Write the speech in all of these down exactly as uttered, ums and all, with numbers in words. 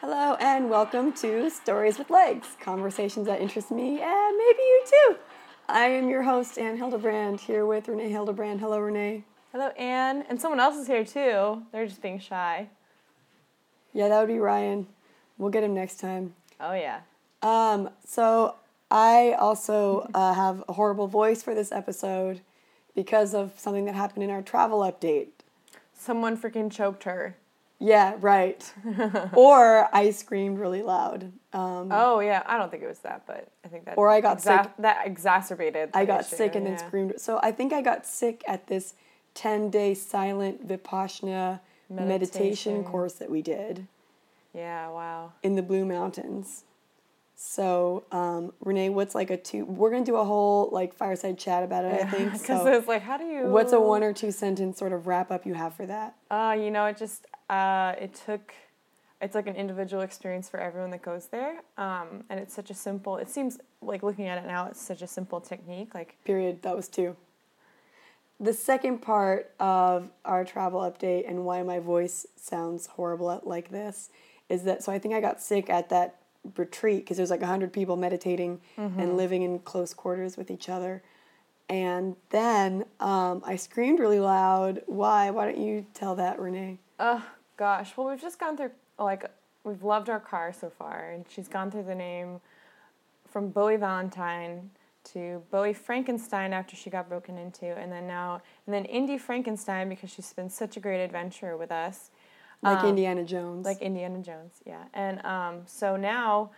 Hello and welcome to Stories with Legs, conversations that interest me and maybe you too. I am your host, Anne Hildebrand, here with Renee Hildebrand. Hello, Renee. Hello, Anne. And someone else is here too. They're just being shy. Yeah, that would be Ryan. We'll get him next time. Oh, yeah. Um. So I also uh, have a horrible voice for this episode because of something that happened in our travel update. Someone freaking choked her. Yeah, right. Or I screamed really loud. Um, oh, yeah. I don't think it was that, but I think that... Or I got exa- sick. That exacerbated the I got issue, sick and yeah. then screamed. So I think I got sick at this ten-day silent Vipassana meditation. meditation course that we did. Yeah, wow. In the Blue Mountains. So, um, Renee, what's like a two... We're going to do a whole like fireside chat about it, yeah, I think. Because so it's like, how do you... What's a one or two sentence sort of wrap-up you have for that? Uh, you know, it just... Uh, it took, it's like an individual experience for everyone that goes there, um, and it's such a simple, it seems like looking at it now, it's such a simple technique. Like Period, that was two. The second part of our travel update and why my voice sounds horrible like this is that, so I think I got sick at that retreat, because there's like one hundred people meditating mm-hmm. and living in close quarters with each other. And then um, I screamed really loud. Why? Why don't you tell that, Renee? Ugh. Gosh, well, we've just gone through, like, we've loved our car so far, and she's gone through the name from Bowie Valentine to Bowie Frankenstein after she got broken into, and then now, and then Indy Frankenstein because she's been such a great adventure with us. Like um, Indiana Jones. Like Indiana Jones, yeah. And um, so now,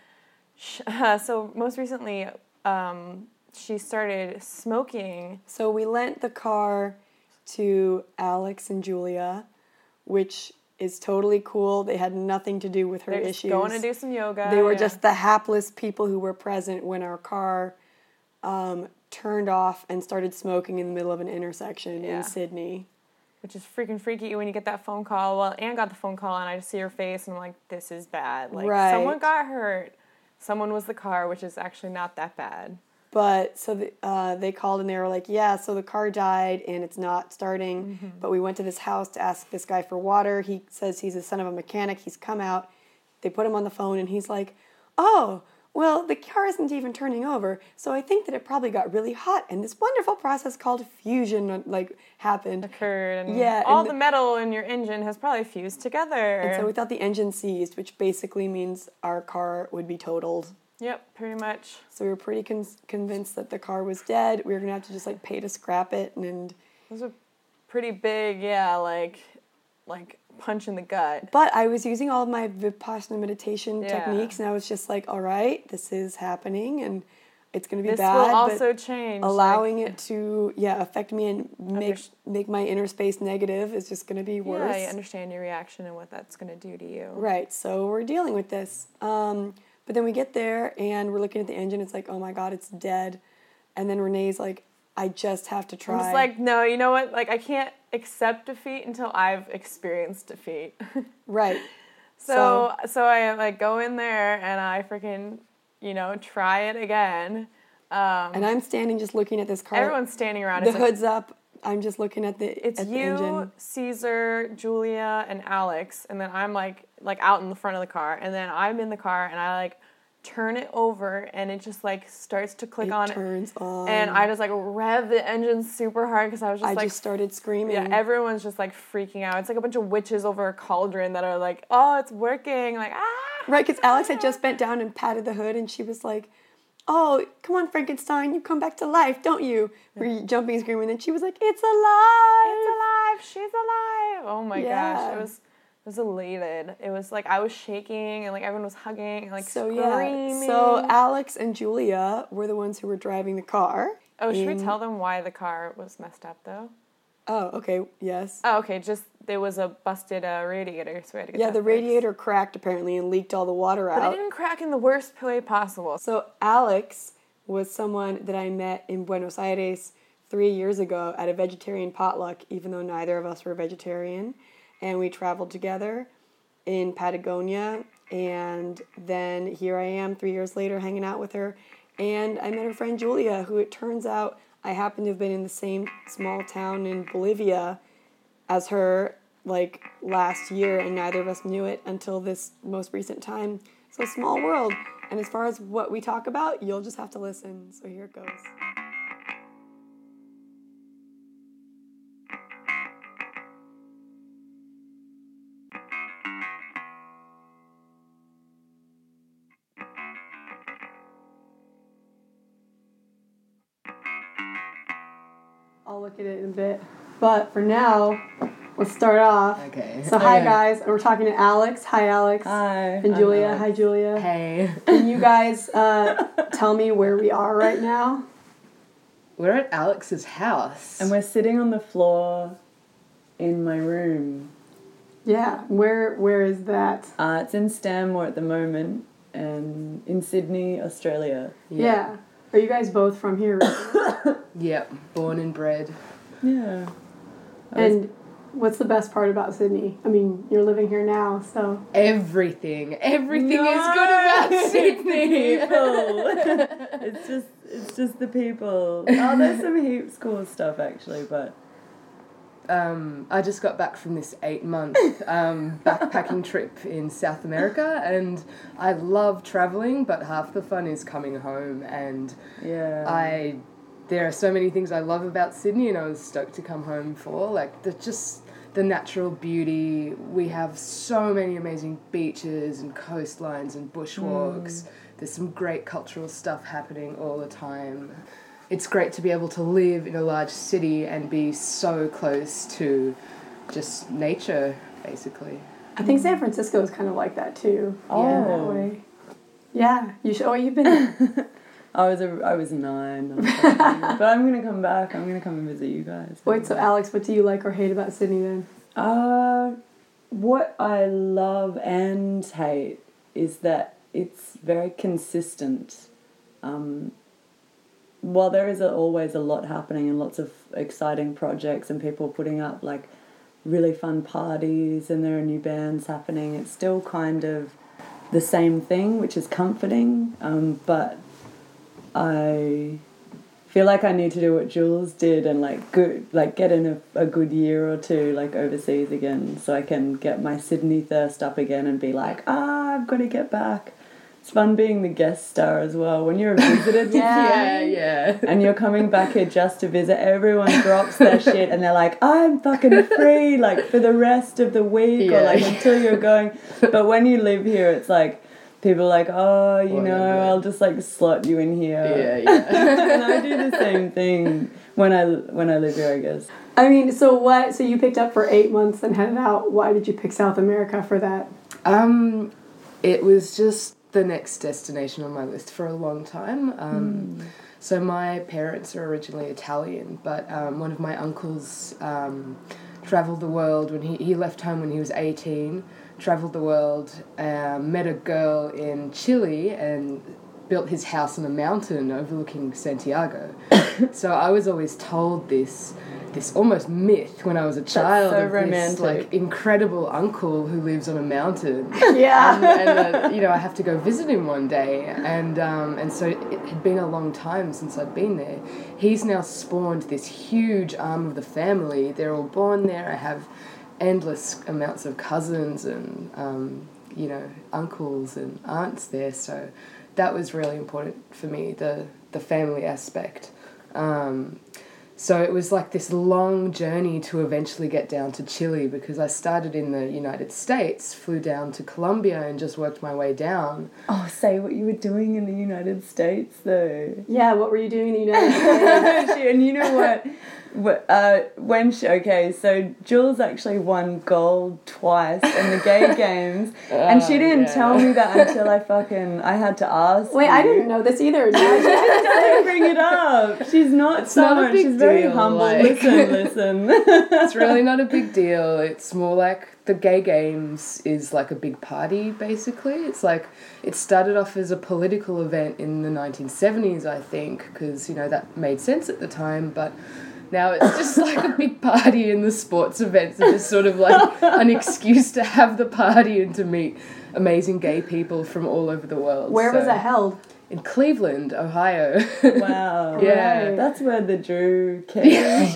she, uh, so most recently, um, she started smoking. So we lent the car to Alex and Julia, which... is totally cool. They had nothing to do with her They're just issues. Going to do some yoga. They were yeah. just the hapless people who were present when our car um, turned off and started smoking in the middle of an intersection yeah. in Sydney. Which is freaking freaky when you get that phone call. Well, Anne got the phone call and I just see her face and I'm like, this is bad. Like right. Someone got hurt. Someone was the car, which is actually not that bad. But so the, uh, they called and they were like, yeah, so the car died and it's not starting. Mm-hmm. But we went to this house to ask this guy for water. He says he's the son of a mechanic. He's come out. They put him on the phone and he's like, oh, well, the car isn't even turning over. So I think that it probably got really hot. And this wonderful process called fusion like happened. Occurred. And yeah, all and the, the metal in your engine has probably fused together. And so we thought the engine seized, which basically means our car would be totaled. Yep, pretty much. So we were pretty con- convinced that the car was dead. We were going to have to just, like, pay to scrap it. And, and it was a pretty big, yeah, like, like punch in the gut. But I was using all of my Vipassana meditation yeah. techniques, and I was just like, all right, this is happening, and it's going to be this bad. This will also change. Allowing like, it to, yeah, affect me and make underst- make my inner space negative is just going to be worse. Yeah, I understand your reaction and what that's going to do to you. Right, so we're dealing with this. Um... But then we get there, and we're looking at the engine. It's like, oh, my God, it's dead. And then Renee's like, I just have to try. I'm just like, no, you know what? Like, I can't accept defeat until I've experienced defeat. Right. So, so so I, like, go in there, and I freaking, you know, try it again. Um, and I'm standing just looking at this car. Everyone's standing around. The it's hood's like, up. I'm just looking at the, it's at the engine. It's you, Caesar, Julia, and Alex. And then I'm, like... like, out in the front of the car, and then I'm in the car, and I, like, turn it over, and it just, like, starts to click it on. It turns on. And I just, like, rev the engine super hard, because I was just, I like... I just started screaming. Yeah, everyone's just, like, freaking out. It's like a bunch of witches over a cauldron that are like, oh, it's working, like, ah! Right, because Alex had just bent down and patted the hood, and she was like, oh, come on, Frankenstein, you come back to life, don't you? Were you jumping and screaming, and she was like, it's alive! It's alive! She's alive! Oh, my yeah. gosh, it was... I was elated. It was like I was shaking and like everyone was hugging and like so, screaming. Yeah. So Alex and Julia were the ones who were driving the car. Oh, should we tell them why the car was messed up though? Oh, okay. Yes. Oh, okay. Just there was a busted uh, radiator, so we had to get yeah, that the fixed. Radiator cracked apparently and leaked all the water out. But it didn't crack in the worst way possible. So Alex was someone that I met in Buenos Aires three years ago at a vegetarian potluck, even though neither of us were vegetarian. And we traveled together in Patagonia, and then here I am three years later hanging out with her, and I met her friend Julia, who it turns out I happen to have been in the same small town in Bolivia as her like last year, and neither of us knew it until this most recent time. So small world. And as far as what we talk about, you'll just have to listen. So here it goes. I'll look at it in a bit. But for now, let's start off. Okay. So hi, okay. guys. And we're talking to Alex. Hi, Alex. Hi. And Julia. Alex. Hi, Julia. Hey. Can you guys uh, tell me where we are right now? We're at Alex's house. And we're sitting on the floor in my room. Yeah. Where Where is that? Uh, it's in Stanmore at the moment, and in Sydney, Australia. Yeah. yeah. Are you guys both from here? Yep. Born and bred. Yeah. And what's the best part about Sydney? I mean, you're living here now, so... Everything. Everything no. is good about Sydney. People. It's just it's just the people. Oh, there's some heaps cool stuff, actually, but... Um, I just got back from this eight-month um, backpacking trip in South America, and I love travelling, but half the fun is coming home, and yeah. I... There are so many things I love about Sydney, and I was stoked to come home for, like, the, just the natural beauty. We have so many amazing beaches and coastlines and bushwalks. Mm. There's some great cultural stuff happening all the time. It's great to be able to live in a large city and be so close to just nature, basically. I think San Francisco is kind of like that, too. Oh. Yeah, that way. Yeah, you should, oh, you've been... I was a, I was nine, I was but I'm gonna come back. I'm gonna come and visit you guys. Wait, so Alex, what do you like or hate about Sydney then? Uh, what I love and hate is that it's very consistent. Um, while there is always a lot happening and lots of exciting projects and people putting up like really fun parties and there are new bands happening, it's still kind of the same thing, which is comforting. Um, but I feel like I need to do what Jules did and, like, good, like get in a, a good year or two, like, overseas again so I can get my Sydney thirst up again and be like, ah, I've got to get back. It's fun being the guest star as well. When you're a visitor to yeah, Sydney, yeah. and you're coming back here just to visit, everyone drops their shit and they're like, I'm fucking free, like, for the rest of the week yeah. or, like, until you're going. But when you live here, it's like, people are like, oh, you Boy, know, yeah. I'll just, like, slot you in here. Yeah, yeah. And I do the same thing when I when I live here, I guess. I mean, so what, so you picked up for eight months and headed out. Why did you pick South America for that? Um, it was just the next destination on my list for a long time. Um, mm. So my parents are originally Italian, but um, one of my uncles um, travelled the world when he, he left home when he was eighteen. Travelled the world, uh, met a girl in Chile and built his house on a mountain overlooking Santiago. So I was always told this this almost myth when I was a child. That's so of romantic. This, like, incredible uncle who lives on a mountain. Yeah. And, and uh, you know, I have to go visit him one day. And, um, and so it had been a long time since I'd been there. He's now spawned this huge arm of the family. They're all born there. I have endless amounts of cousins and, um, you know, uncles and aunts there. So that was really important for me, the, the family aspect. Um, so it was like this long journey to eventually get down to Chile because I started in the United States, flew down to Colombia and just worked my way down. Oh, say what you were doing in the United States, though. Yeah, what were you doing in the United States? And you know what? Uh, when she, okay, so Jules actually won gold twice in the Gay Games, oh, and she didn't yeah. tell me that until I fucking I had to ask. Wait, you. I didn't know this either. No, she didn't bring it up. She's not it's someone. Not a big she's deal, very humble. Like. Listen, listen. It's really not a big deal. It's more like the Gay Games is like a big party, basically. It's like it started off as a political event in the nineteen seventies, I think, because you know that made sense at the time, but. Now it's just like a big party and the sports events are just sort of like an excuse to have the party and to meet amazing gay people from all over the world. Where so was it held? in Cleveland, Ohio. Wow. Yeah. Wow. That's where the Drew came. Yeah,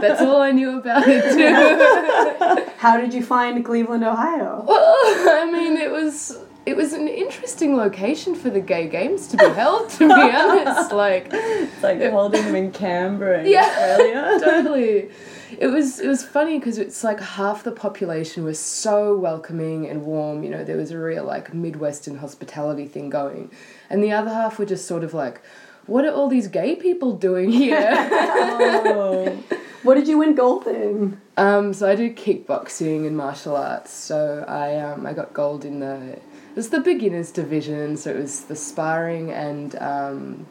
that's all I knew about it too. How did you find Cleveland, Ohio? Well, I mean, it was it was an interesting location for the Gay Games to be held, to be honest. Like, it's like it, holding them in Canberra in yeah, Australia. Totally. It was it was funny because it's like half the population was so welcoming and warm. You know, there was a real like Midwestern hospitality thing going. And the other half were just sort of like, what are all these gay people doing here? Oh. What did you win gold in? Um, so I do kickboxing and martial arts. So I um, I got gold in the... It was the beginners division. So it was the sparring and um,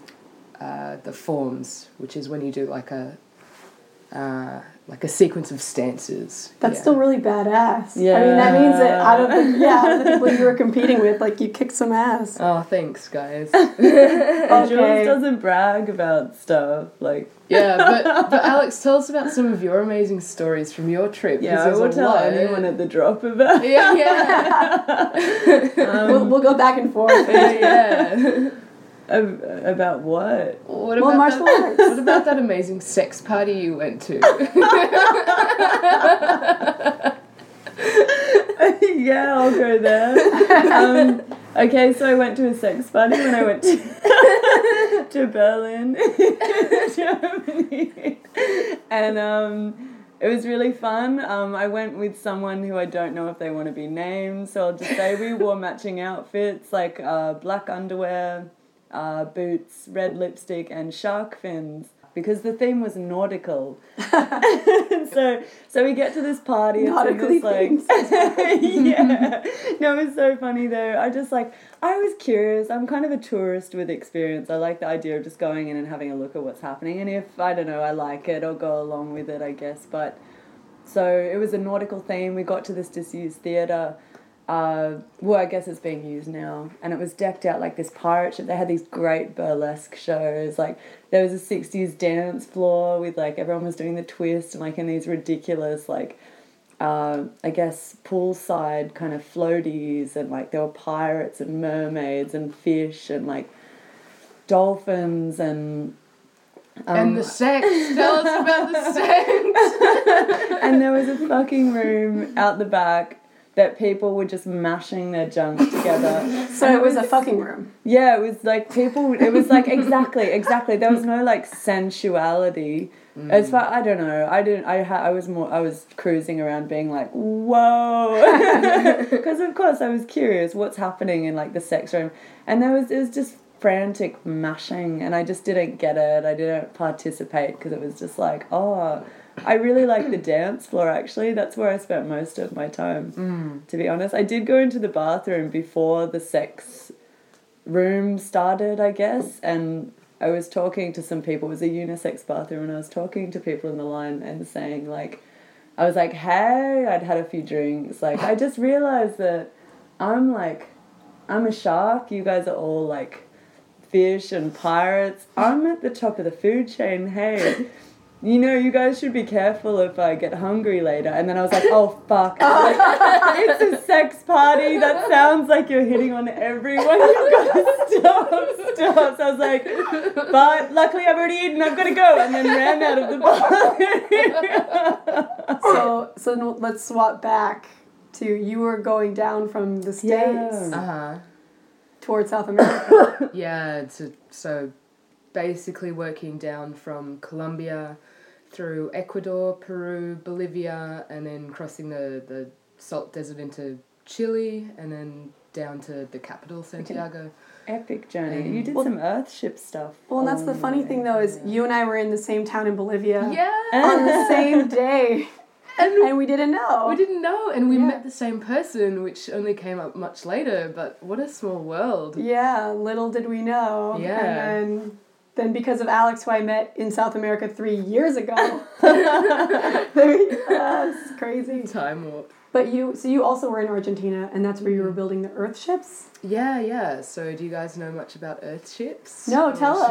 uh, the forms, which is when you do like a... Uh, like a sequence of stances. That's yeah. still really badass. Yeah. I mean, that means that out of the, yeah, out of the people you were competing with, like, you kicked some ass. Oh, thanks, guys. Okay. Jules doesn't brag about stuff, like... Yeah, but, but Alex, tell us about some of your amazing stories from your trip. Yeah, I will tell lot. anyone at the drop of it. Yeah, yeah. um, we'll, we'll go back and forth. Yeah. About what? What about, well, martial that, arts. What about that amazing sex party you went to? Yeah, I'll go there. Um, okay, so I went to a sex party when I went to, to Berlin, Germany. And um, it was really fun. Um, I went with someone who I don't know if they want to be named, so I'll just say we wore matching outfits, like uh, black underwear, Uh, boots, red lipstick, and shark fins, because the theme was nautical. so so we get to this party. Nautically things. Like, yeah. No, it was so funny, though. I just, like, I was curious. I'm kind of a tourist with experience. I like the idea of just going in and having a look at what's happening, and if, I don't know, I like it, I'll go along with it, I guess. But so it was a nautical theme. We got to this disused theatre. Uh, well, I guess it's being used now. And it was decked out like this pirate ship. They had these great burlesque shows. Like, there was a sixties dance floor with, like, everyone was doing the twist and, like, in these ridiculous, like, uh, I guess poolside kind of floaties. And, like, there were pirates and mermaids and fish and, like, dolphins and... Um, and the sex. Tell us about the sex. And there was a fucking room out the back that people were just mashing their junk together. So it was, it was a fucking room. Yeah, it was like people... It was like, exactly, exactly. There was no, like, sensuality. Mm. As far... I don't know. I didn't... I ha, I was more... I was cruising around being like, whoa. Because, of course, I was curious what's happening in, like, the sex room. And there was... It was just frantic mashing. And I just didn't get it. I didn't participate because it was just like, oh... I really like the dance floor, actually. That's where I spent most of my time, mm. to be honest. I did go into the bathroom before the sex room started, I guess, and I was talking to some people. It was a unisex bathroom, and I was talking to people in the line and saying, like, I was like, hey, I'd had a few drinks. Like, I just realised that I'm, like, I'm a shark. You guys are all, like, fish and pirates. I'm at the top of the food chain, hey. You know, you guys should be careful if I get hungry later. And then I was like, oh, fuck. Like, it's a sex party. That sounds like you're hitting on everyone. You've got to stop, stop. So I was like, but luckily I've already eaten. I've got to go. And then ran out of the bar. so, so let's swap back to you were going down from the States yeah. uh-huh. towards South America. Yeah, it's a, so... basically working down from Colombia through Ecuador, Peru, Bolivia, and then crossing the, the salt desert into Chile, and then down to the capital, Santiago. Epic journey. Um, you did well, some Earthship stuff. Well, and that's the funny thing, though, is you and I were in the same town in Bolivia yeah. on the same day. And, and we didn't know. We didn't know, and we yeah. met the same person, which only came up much later, but what a small world. Yeah, little did we know. Yeah. And then... Then because of Alex, who I met in South America three years ago. That's crazy. Time warp. But you, so you also were in Argentina, and that's where you were building the Earthships? Yeah, yeah. So do you guys know much about Earthships? No, tell us.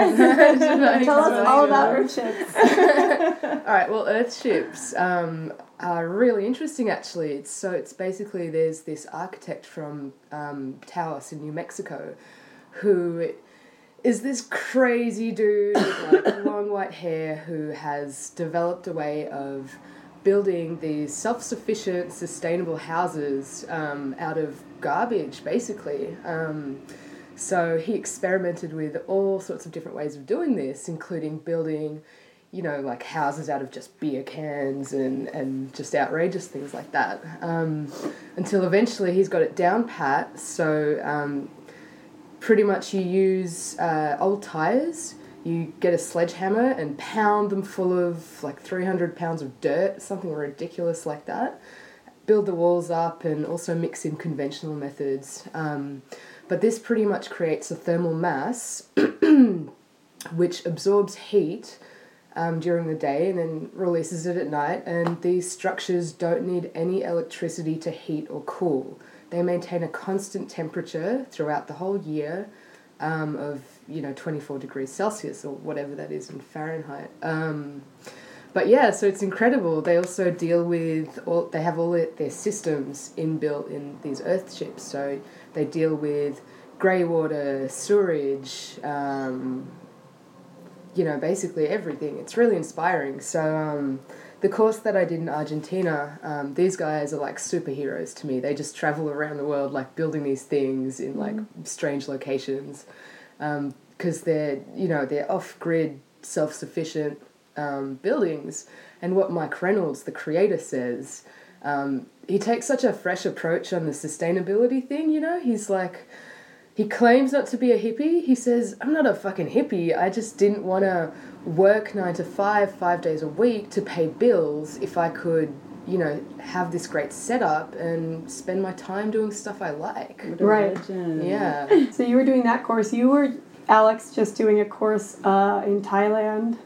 Tell us all about Earthships. All right, well, Earthships um, are really interesting, actually. It's, so it's basically there's this architect from um, Taos in New Mexico who... It, is this crazy dude with like long white hair who has developed a way of building these self-sufficient, sustainable houses um, out of garbage, basically. Um, so he experimented with all sorts of different ways of doing this, including building, you know, like houses out of just beer cans and, and just outrageous things like that, um, until eventually he's got it down pat. So um, pretty much you use uh, old tyres. You get a sledgehammer and pound them full of like three hundred pounds of dirt, something ridiculous like that. Build the walls up and also mix in conventional methods. Um, but this pretty much creates a thermal mass which absorbs heat um, during the day and then releases it at night. And these structures don't need any electricity to heat or cool. They maintain a constant temperature throughout the whole year um, of you know, twenty-four degrees Celsius or whatever that is in Fahrenheit. Um, but yeah, so it's incredible. They also deal with, all, they have all their systems inbuilt in these Earthships. So they deal with grey water, sewerage, um, you know, basically everything. It's really inspiring. So um, the course that I did in Argentina, um, these guys are like superheroes to me. They just travel around the world, like building these things in like mm-hmm. strange locations. Because um, they're, you know, they're off-grid, self-sufficient um, buildings. And what Mike Reynolds, the creator, says, um, he takes such a fresh approach on the sustainability thing, you know? He's like, he claims not to be a hippie. He says, I'm not a fucking hippie. I just didn't want to work nine to five, five days a week to pay bills if I could, you know, have this great setup and spend my time doing stuff I like. Right. Imagine. Yeah. So you were doing that course. You were, Alex, just doing a course uh, in Thailand.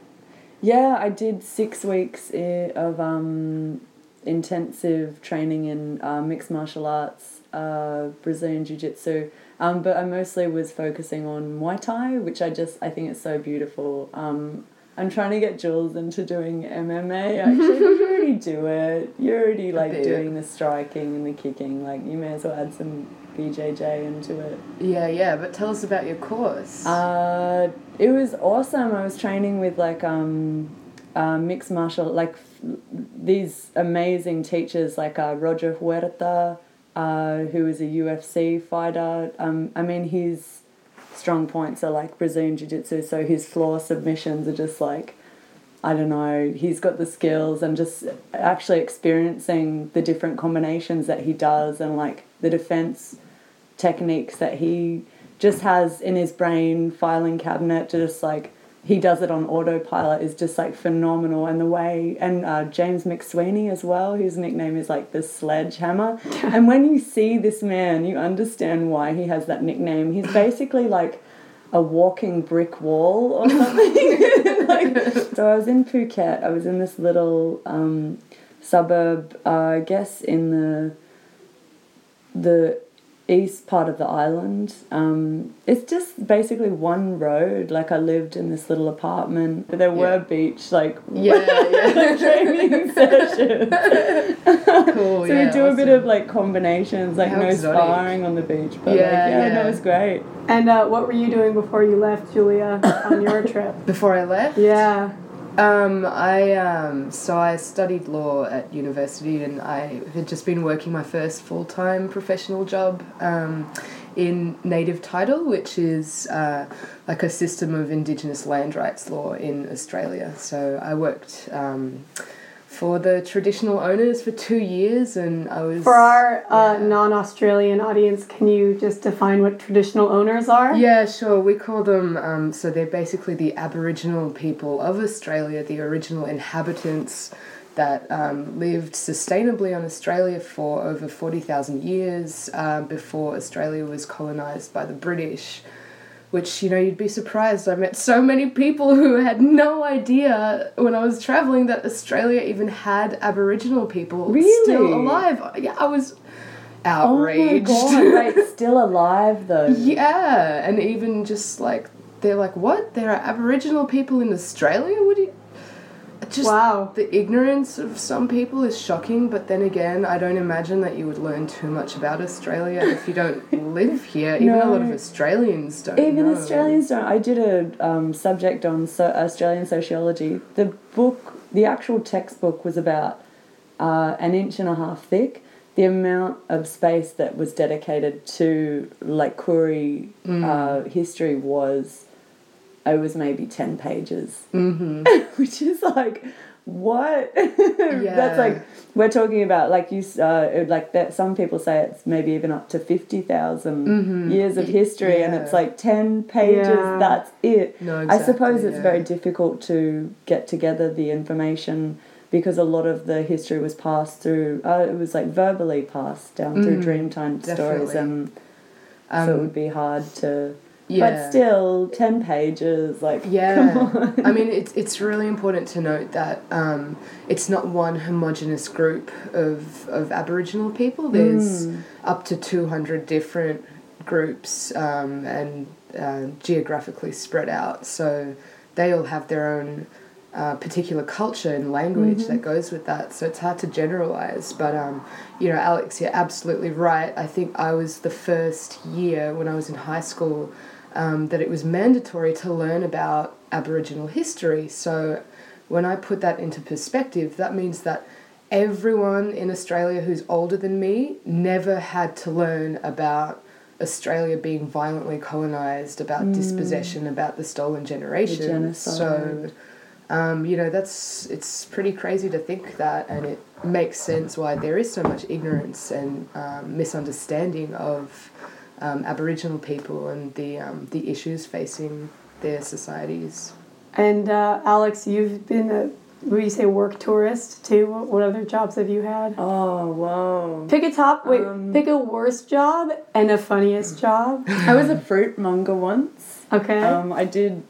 Yeah, I did six weeks of um, intensive training in uh, mixed martial arts, uh, Brazilian jiu-jitsu, um, but I mostly was focusing on Muay Thai, which I just, I think it's so beautiful. Um, I'm trying to get Jules into doing M M A, actually. You already do it. You're already, like, doing the striking and the kicking. Like, you may as well add some B J J into it. Yeah, yeah. But tell us about your course. Uh, it was awesome. I was training with, like, um, uh, mixed martial... Like, f- these amazing teachers, like uh, Roger Huerta, uh, who is a U F C fighter. Um, I mean, he's... strong points are like Brazilian jiu-jitsu, so his floor submissions are just like, I don't know, he's got the skills, and just actually experiencing the different combinations that he does and like the defense techniques that he just has in his brain filing cabinet to just like, he does it on autopilot, is just like phenomenal. And the way, and uh, James McSweeney as well, whose nickname is like the Sledgehammer. And when you see this man, you understand why he has that nickname. He's basically like a walking brick wall or something. Like, so I was in Phuket. I was in this little um, suburb, uh, I guess, in the the... east part of the island. Um, it's just basically one road. Like, I lived in this little apartment, but there yeah. were beach, like, yeah, yeah. training sessions. Cool, so yeah, we do awesome. a bit of, like, combinations, like, How no exotic. sparring on the beach, but, yeah, like, yeah, yeah, no, it was great. And uh, what were you doing before you left, Julia, on your trip? Before I left? Yeah. Um, I, um, so I studied law at university, and I had just been working my first full-time professional job, um, in native title, which is, uh, like a system of Indigenous land rights law in Australia. So I worked, um, for the traditional owners for two years, and I was... For our uh, yeah. non-Australian audience, can you just define what traditional owners are? Yeah, sure. We call them... Um, so they're basically the Aboriginal people of Australia, the original inhabitants that um, lived sustainably on Australia for over forty thousand years uh, before Australia was colonised by the British, which, you know, you'd be surprised. I met so many people who had no idea when I was travelling that Australia even had Aboriginal people really? still alive. Yeah, I was outraged. Oh my God, wait, still alive though? Yeah, and even just like, they're like, what? There are Aboriginal people in Australia? What do you... just wow. The ignorance of some people is shocking, but then again, I don't imagine that you would learn too much about Australia if you don't live here. Even no. a lot of Australians don't Even know. Australians don't. I did a um, subject on so- Australian sociology. The book, the actual textbook was about uh, an inch and a half thick. The amount of space that was dedicated to, like, Koori mm. uh, history was... it was maybe ten pages, mm-hmm. which is like, what? Yeah. That's like, we're talking about, like, you, uh, like that. Some people say it's maybe even up to fifty thousand mm-hmm. years of history, yeah. and it's like ten pages, yeah. that's it. No, exactly, I suppose it's yeah. very difficult to get together the information because a lot of the history was passed through, uh, it was like verbally passed down mm, through Dreamtime definitely. Stories, and um, so it would be hard to... Yeah. But still, ten pages, like, yeah. come on. I mean, it's it's really important to note that um, it's not one homogenous group of of Aboriginal people. There's mm. up to two hundred different groups um, and uh, geographically spread out. So they all have their own uh, particular culture and language mm-hmm. that goes with that. So it's hard to generalise. But, um, you know, Alex, you're absolutely right. I think I was the first year when I was in high school... Um, that it was mandatory to learn about Aboriginal history. So when I put that into perspective, that means that everyone in Australia who's older than me never had to learn about Australia being violently colonised, about mm. dispossession, about the stolen generation. The so, um, you know, that's it's pretty crazy to think that, and it makes sense why there is so much ignorance and um, misunderstanding of... Um, Aboriginal people and the um, the issues facing their societies. And uh, Alex, you've been a, what you say, work tourist too? What, what other jobs have you had? Oh, whoa. Pick a top, wait, um, pick a worst job and a funniest job. I was a fruit monger once. Okay. Um, I did,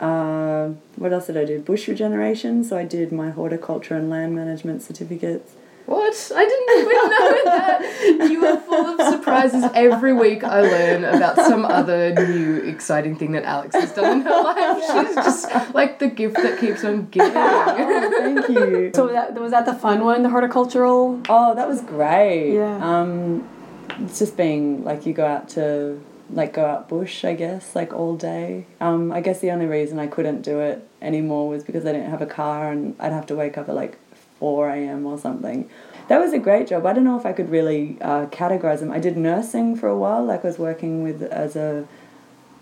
uh, what else did I do? Bush regeneration, so I did my horticulture and land management certificates. What? I didn't even know that. You are full of surprises. Every week I learn about some other new exciting thing that Alex has done in her life. She's just like the gift that keeps on giving. Oh, thank you. So that, was that the fun one, the horticultural? Oh, that was great. Yeah. Um, it's just being, like, you go out to, like, go out bush, I guess, like, all day. Um, I guess the only reason I couldn't do it anymore was because I didn't have a car and I'd have to wake up at, like, four a.m. or something. That was a great job. I don't know if I could really uh, categorise them. I did nursing for a while. Like, I was working with as a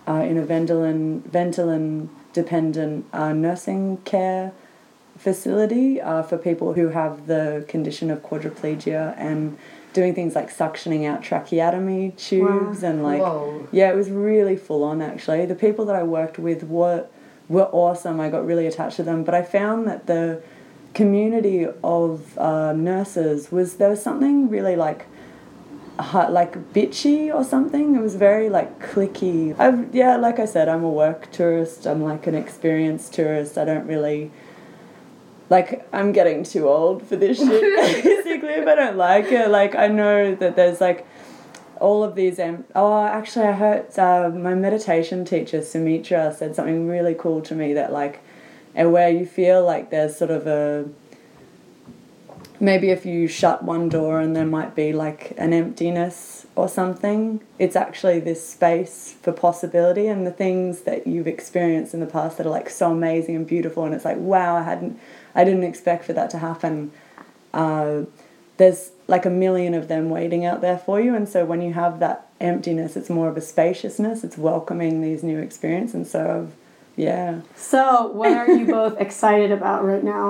uh, in a Ventolin Ventolin dependent uh, nursing care facility uh, for people who have the condition of quadriplegia, and doing things like suctioning out tracheotomy tubes. Wow. And like Whoa. Yeah, it was really full on actually. The people that I worked with were were awesome. I got really attached to them, but I found that the community of uh, nurses was there was something really like like bitchy or something. It was very like cliquey. I've, yeah, like I said, I'm a work tourist. I'm like an experienced tourist. I don't really like. I'm getting too old for this shit. Basically, if I don't like it, like I know that there's like all of these. Em- oh, actually, I heard uh, my meditation teacher Sumitra said something really cool to me that like. And where you feel like there's sort of a... Maybe if you shut one door and there might be, like, an emptiness or something, it's actually this space for possibility and the things that you've experienced in the past that are, like, so amazing and beautiful, and it's like, wow, I hadn't... I didn't expect for that to happen. Uh, there's, like, a million of them waiting out there for you, and so when you have that emptiness, it's more of a spaciousness. It's welcoming these new experiences, and so... I've, Yeah. So, what are you both excited about right now?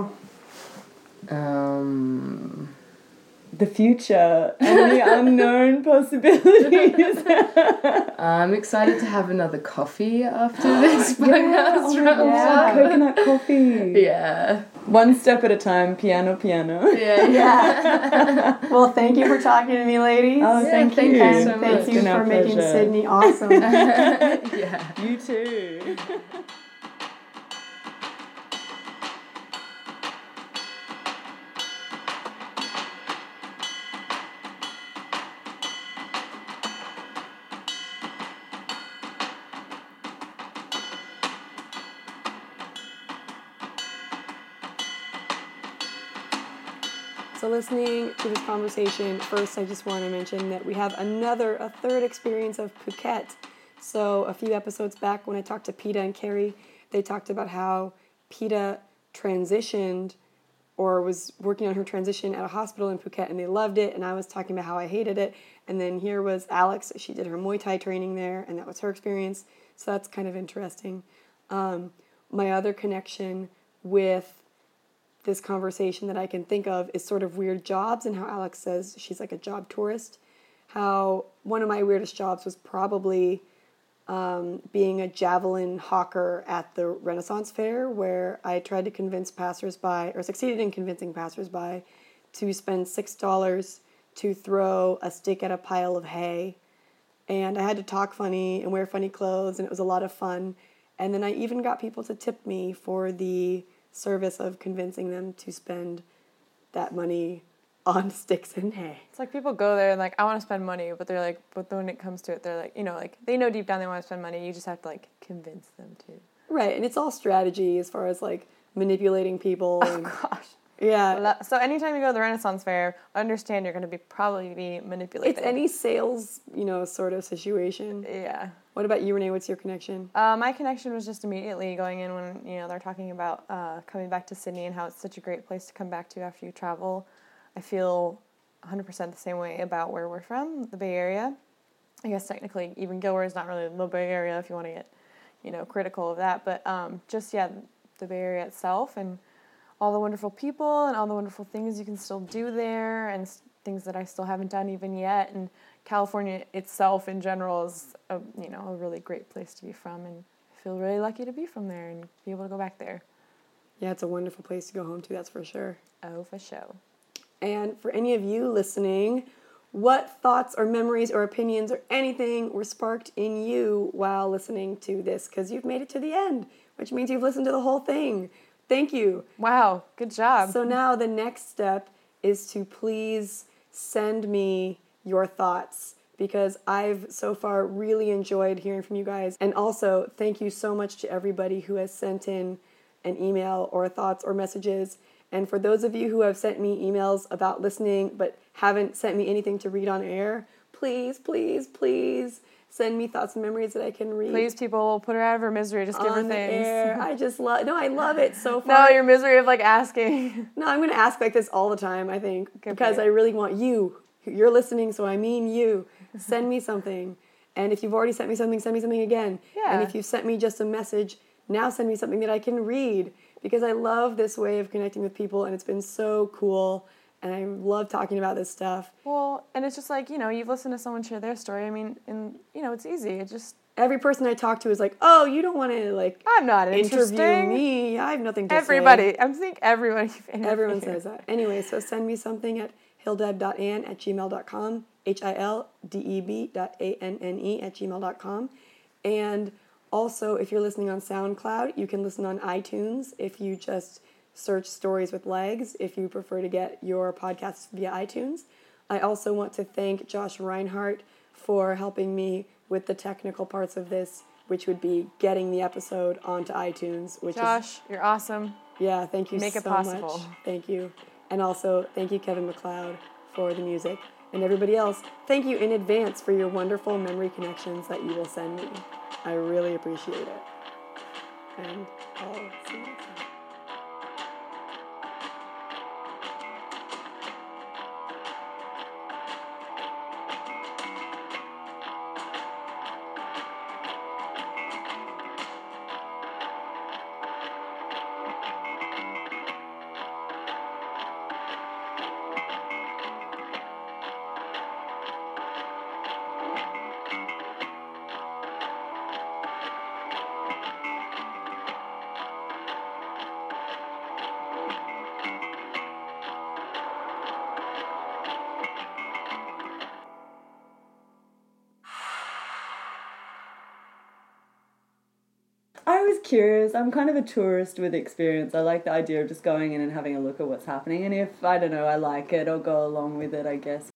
Um, the future and the unknown possibilities. I'm excited to have another coffee after this podcast. Yeah, oh yeah. Coconut coffee. Yeah. One step at a time, piano, piano. Yeah. Yeah. Well, thank you for talking to me, ladies. Oh, yeah, thank, thank you. you so and much. Thank you for pleasure. Making Sydney awesome. Yeah. You too. So listening to this conversation, first I just want to mention that we have another, a third experience of Phuket. So a few episodes back when I talked to Pita and Carrie, they talked about how Pita transitioned or was working on her transition at a hospital in Phuket, and they loved it, and I was talking about how I hated it. And then here was Alex. She did her Muay Thai training there, and that was her experience. So that's kind of interesting. Um, my other connection with this conversation that I can think of is sort of weird jobs, and how Alex says she's like a job tourist. How one of my weirdest jobs was probably um, being a javelin hawker at the Renaissance Fair, where I tried to convince passersby, or succeeded in convincing passersby, to spend six dollars to throw a stick at a pile of hay. And I had to talk funny and wear funny clothes, and it was a lot of fun. And then I even got people to tip me for the service of convincing them to spend that money on sticks and hay. It's like people go there and like, I want to spend money, but they're like, but when it comes to it, they're like, you know, like they know deep down they want to spend money. You just have to like convince them to. Right. And it's all strategy as far as like manipulating people. And, oh gosh. Yeah. So anytime you go to the Renaissance Fair, understand you're going to be probably be manipulated. It's any sales, you know, sort of situation. Yeah. What about you, Renee? What's your connection? Uh, my connection was just immediately going in when, you know, they're talking about uh, coming back to Sydney and how it's such a great place to come back to after you travel. I feel one hundred percent the same way about where we're from, the Bay Area. I guess technically even Gilroy is not really the Bay Area if you want to get, you know, critical of that. But um, just, yeah, the Bay Area itself and all the wonderful people and all the wonderful things you can still do there and things that I still haven't done even yet. And California itself in general is, a, you know, a really great place to be from. And I feel really lucky to be from there and be able to go back there. Yeah, it's a wonderful place to go home to, that's for sure. Oh, for sure. And for any of you listening, what thoughts or memories or opinions or anything were sparked in you while listening to this? Because you've made it to the end, which means you've listened to the whole thing. Thank you. Wow, good job. So now the next step is to please send me your thoughts, because I've so far really enjoyed hearing from you guys. And also, thank you so much to everybody who has sent in an email or thoughts or messages. And for those of you who have sent me emails about listening but haven't sent me anything to read on air, please, please, please send me thoughts and memories that I can read. Please, people, put her out of her misery. Just give her things. On air. I just love, no, I love it so far. No, your misery of like asking. No, I'm going to ask like this all the time, I think, Good because point. I really want you. You're listening, so I mean you. Send me something. And if you've already sent me something, send me something again. Yeah. And if you've sent me just a message, now send me something that I can read. Because I love this way of connecting with people, and it's been so cool, and I love talking about this stuff. Well, and it's just like, you know, you've listened to someone share their story. I mean, and, you know, it's easy. It just... Every person I talk to is like, oh, you don't want to, like... I'm not interview me. I have nothing to everybody. Say. Everybody. I think everybody... Everyone says that. Anyway, so send me something at hildeb dot ann at gmail dot com, H I L D E B dot A N N E at gmail dot com, and... Also, if you're listening on SoundCloud, you can listen on iTunes if you just search Stories with Legs, if you prefer to get your podcasts via iTunes. I also want to thank Josh Reinhardt for helping me with the technical parts of this, which would be getting the episode onto iTunes. Which Josh, is, you're awesome. Yeah, thank you Make so it possible. Much. Thank you. And also, thank you, Kevin MacLeod, for the music. And everybody else, thank you in advance for your wonderful memory connections that you will send me. I really appreciate it. And I'll see you next time. Curious. I'm kind of a tourist with experience. I like the idea of just going in and having a look at what's happening, and if, I don't know, I like it, I'll go along with it, I guess.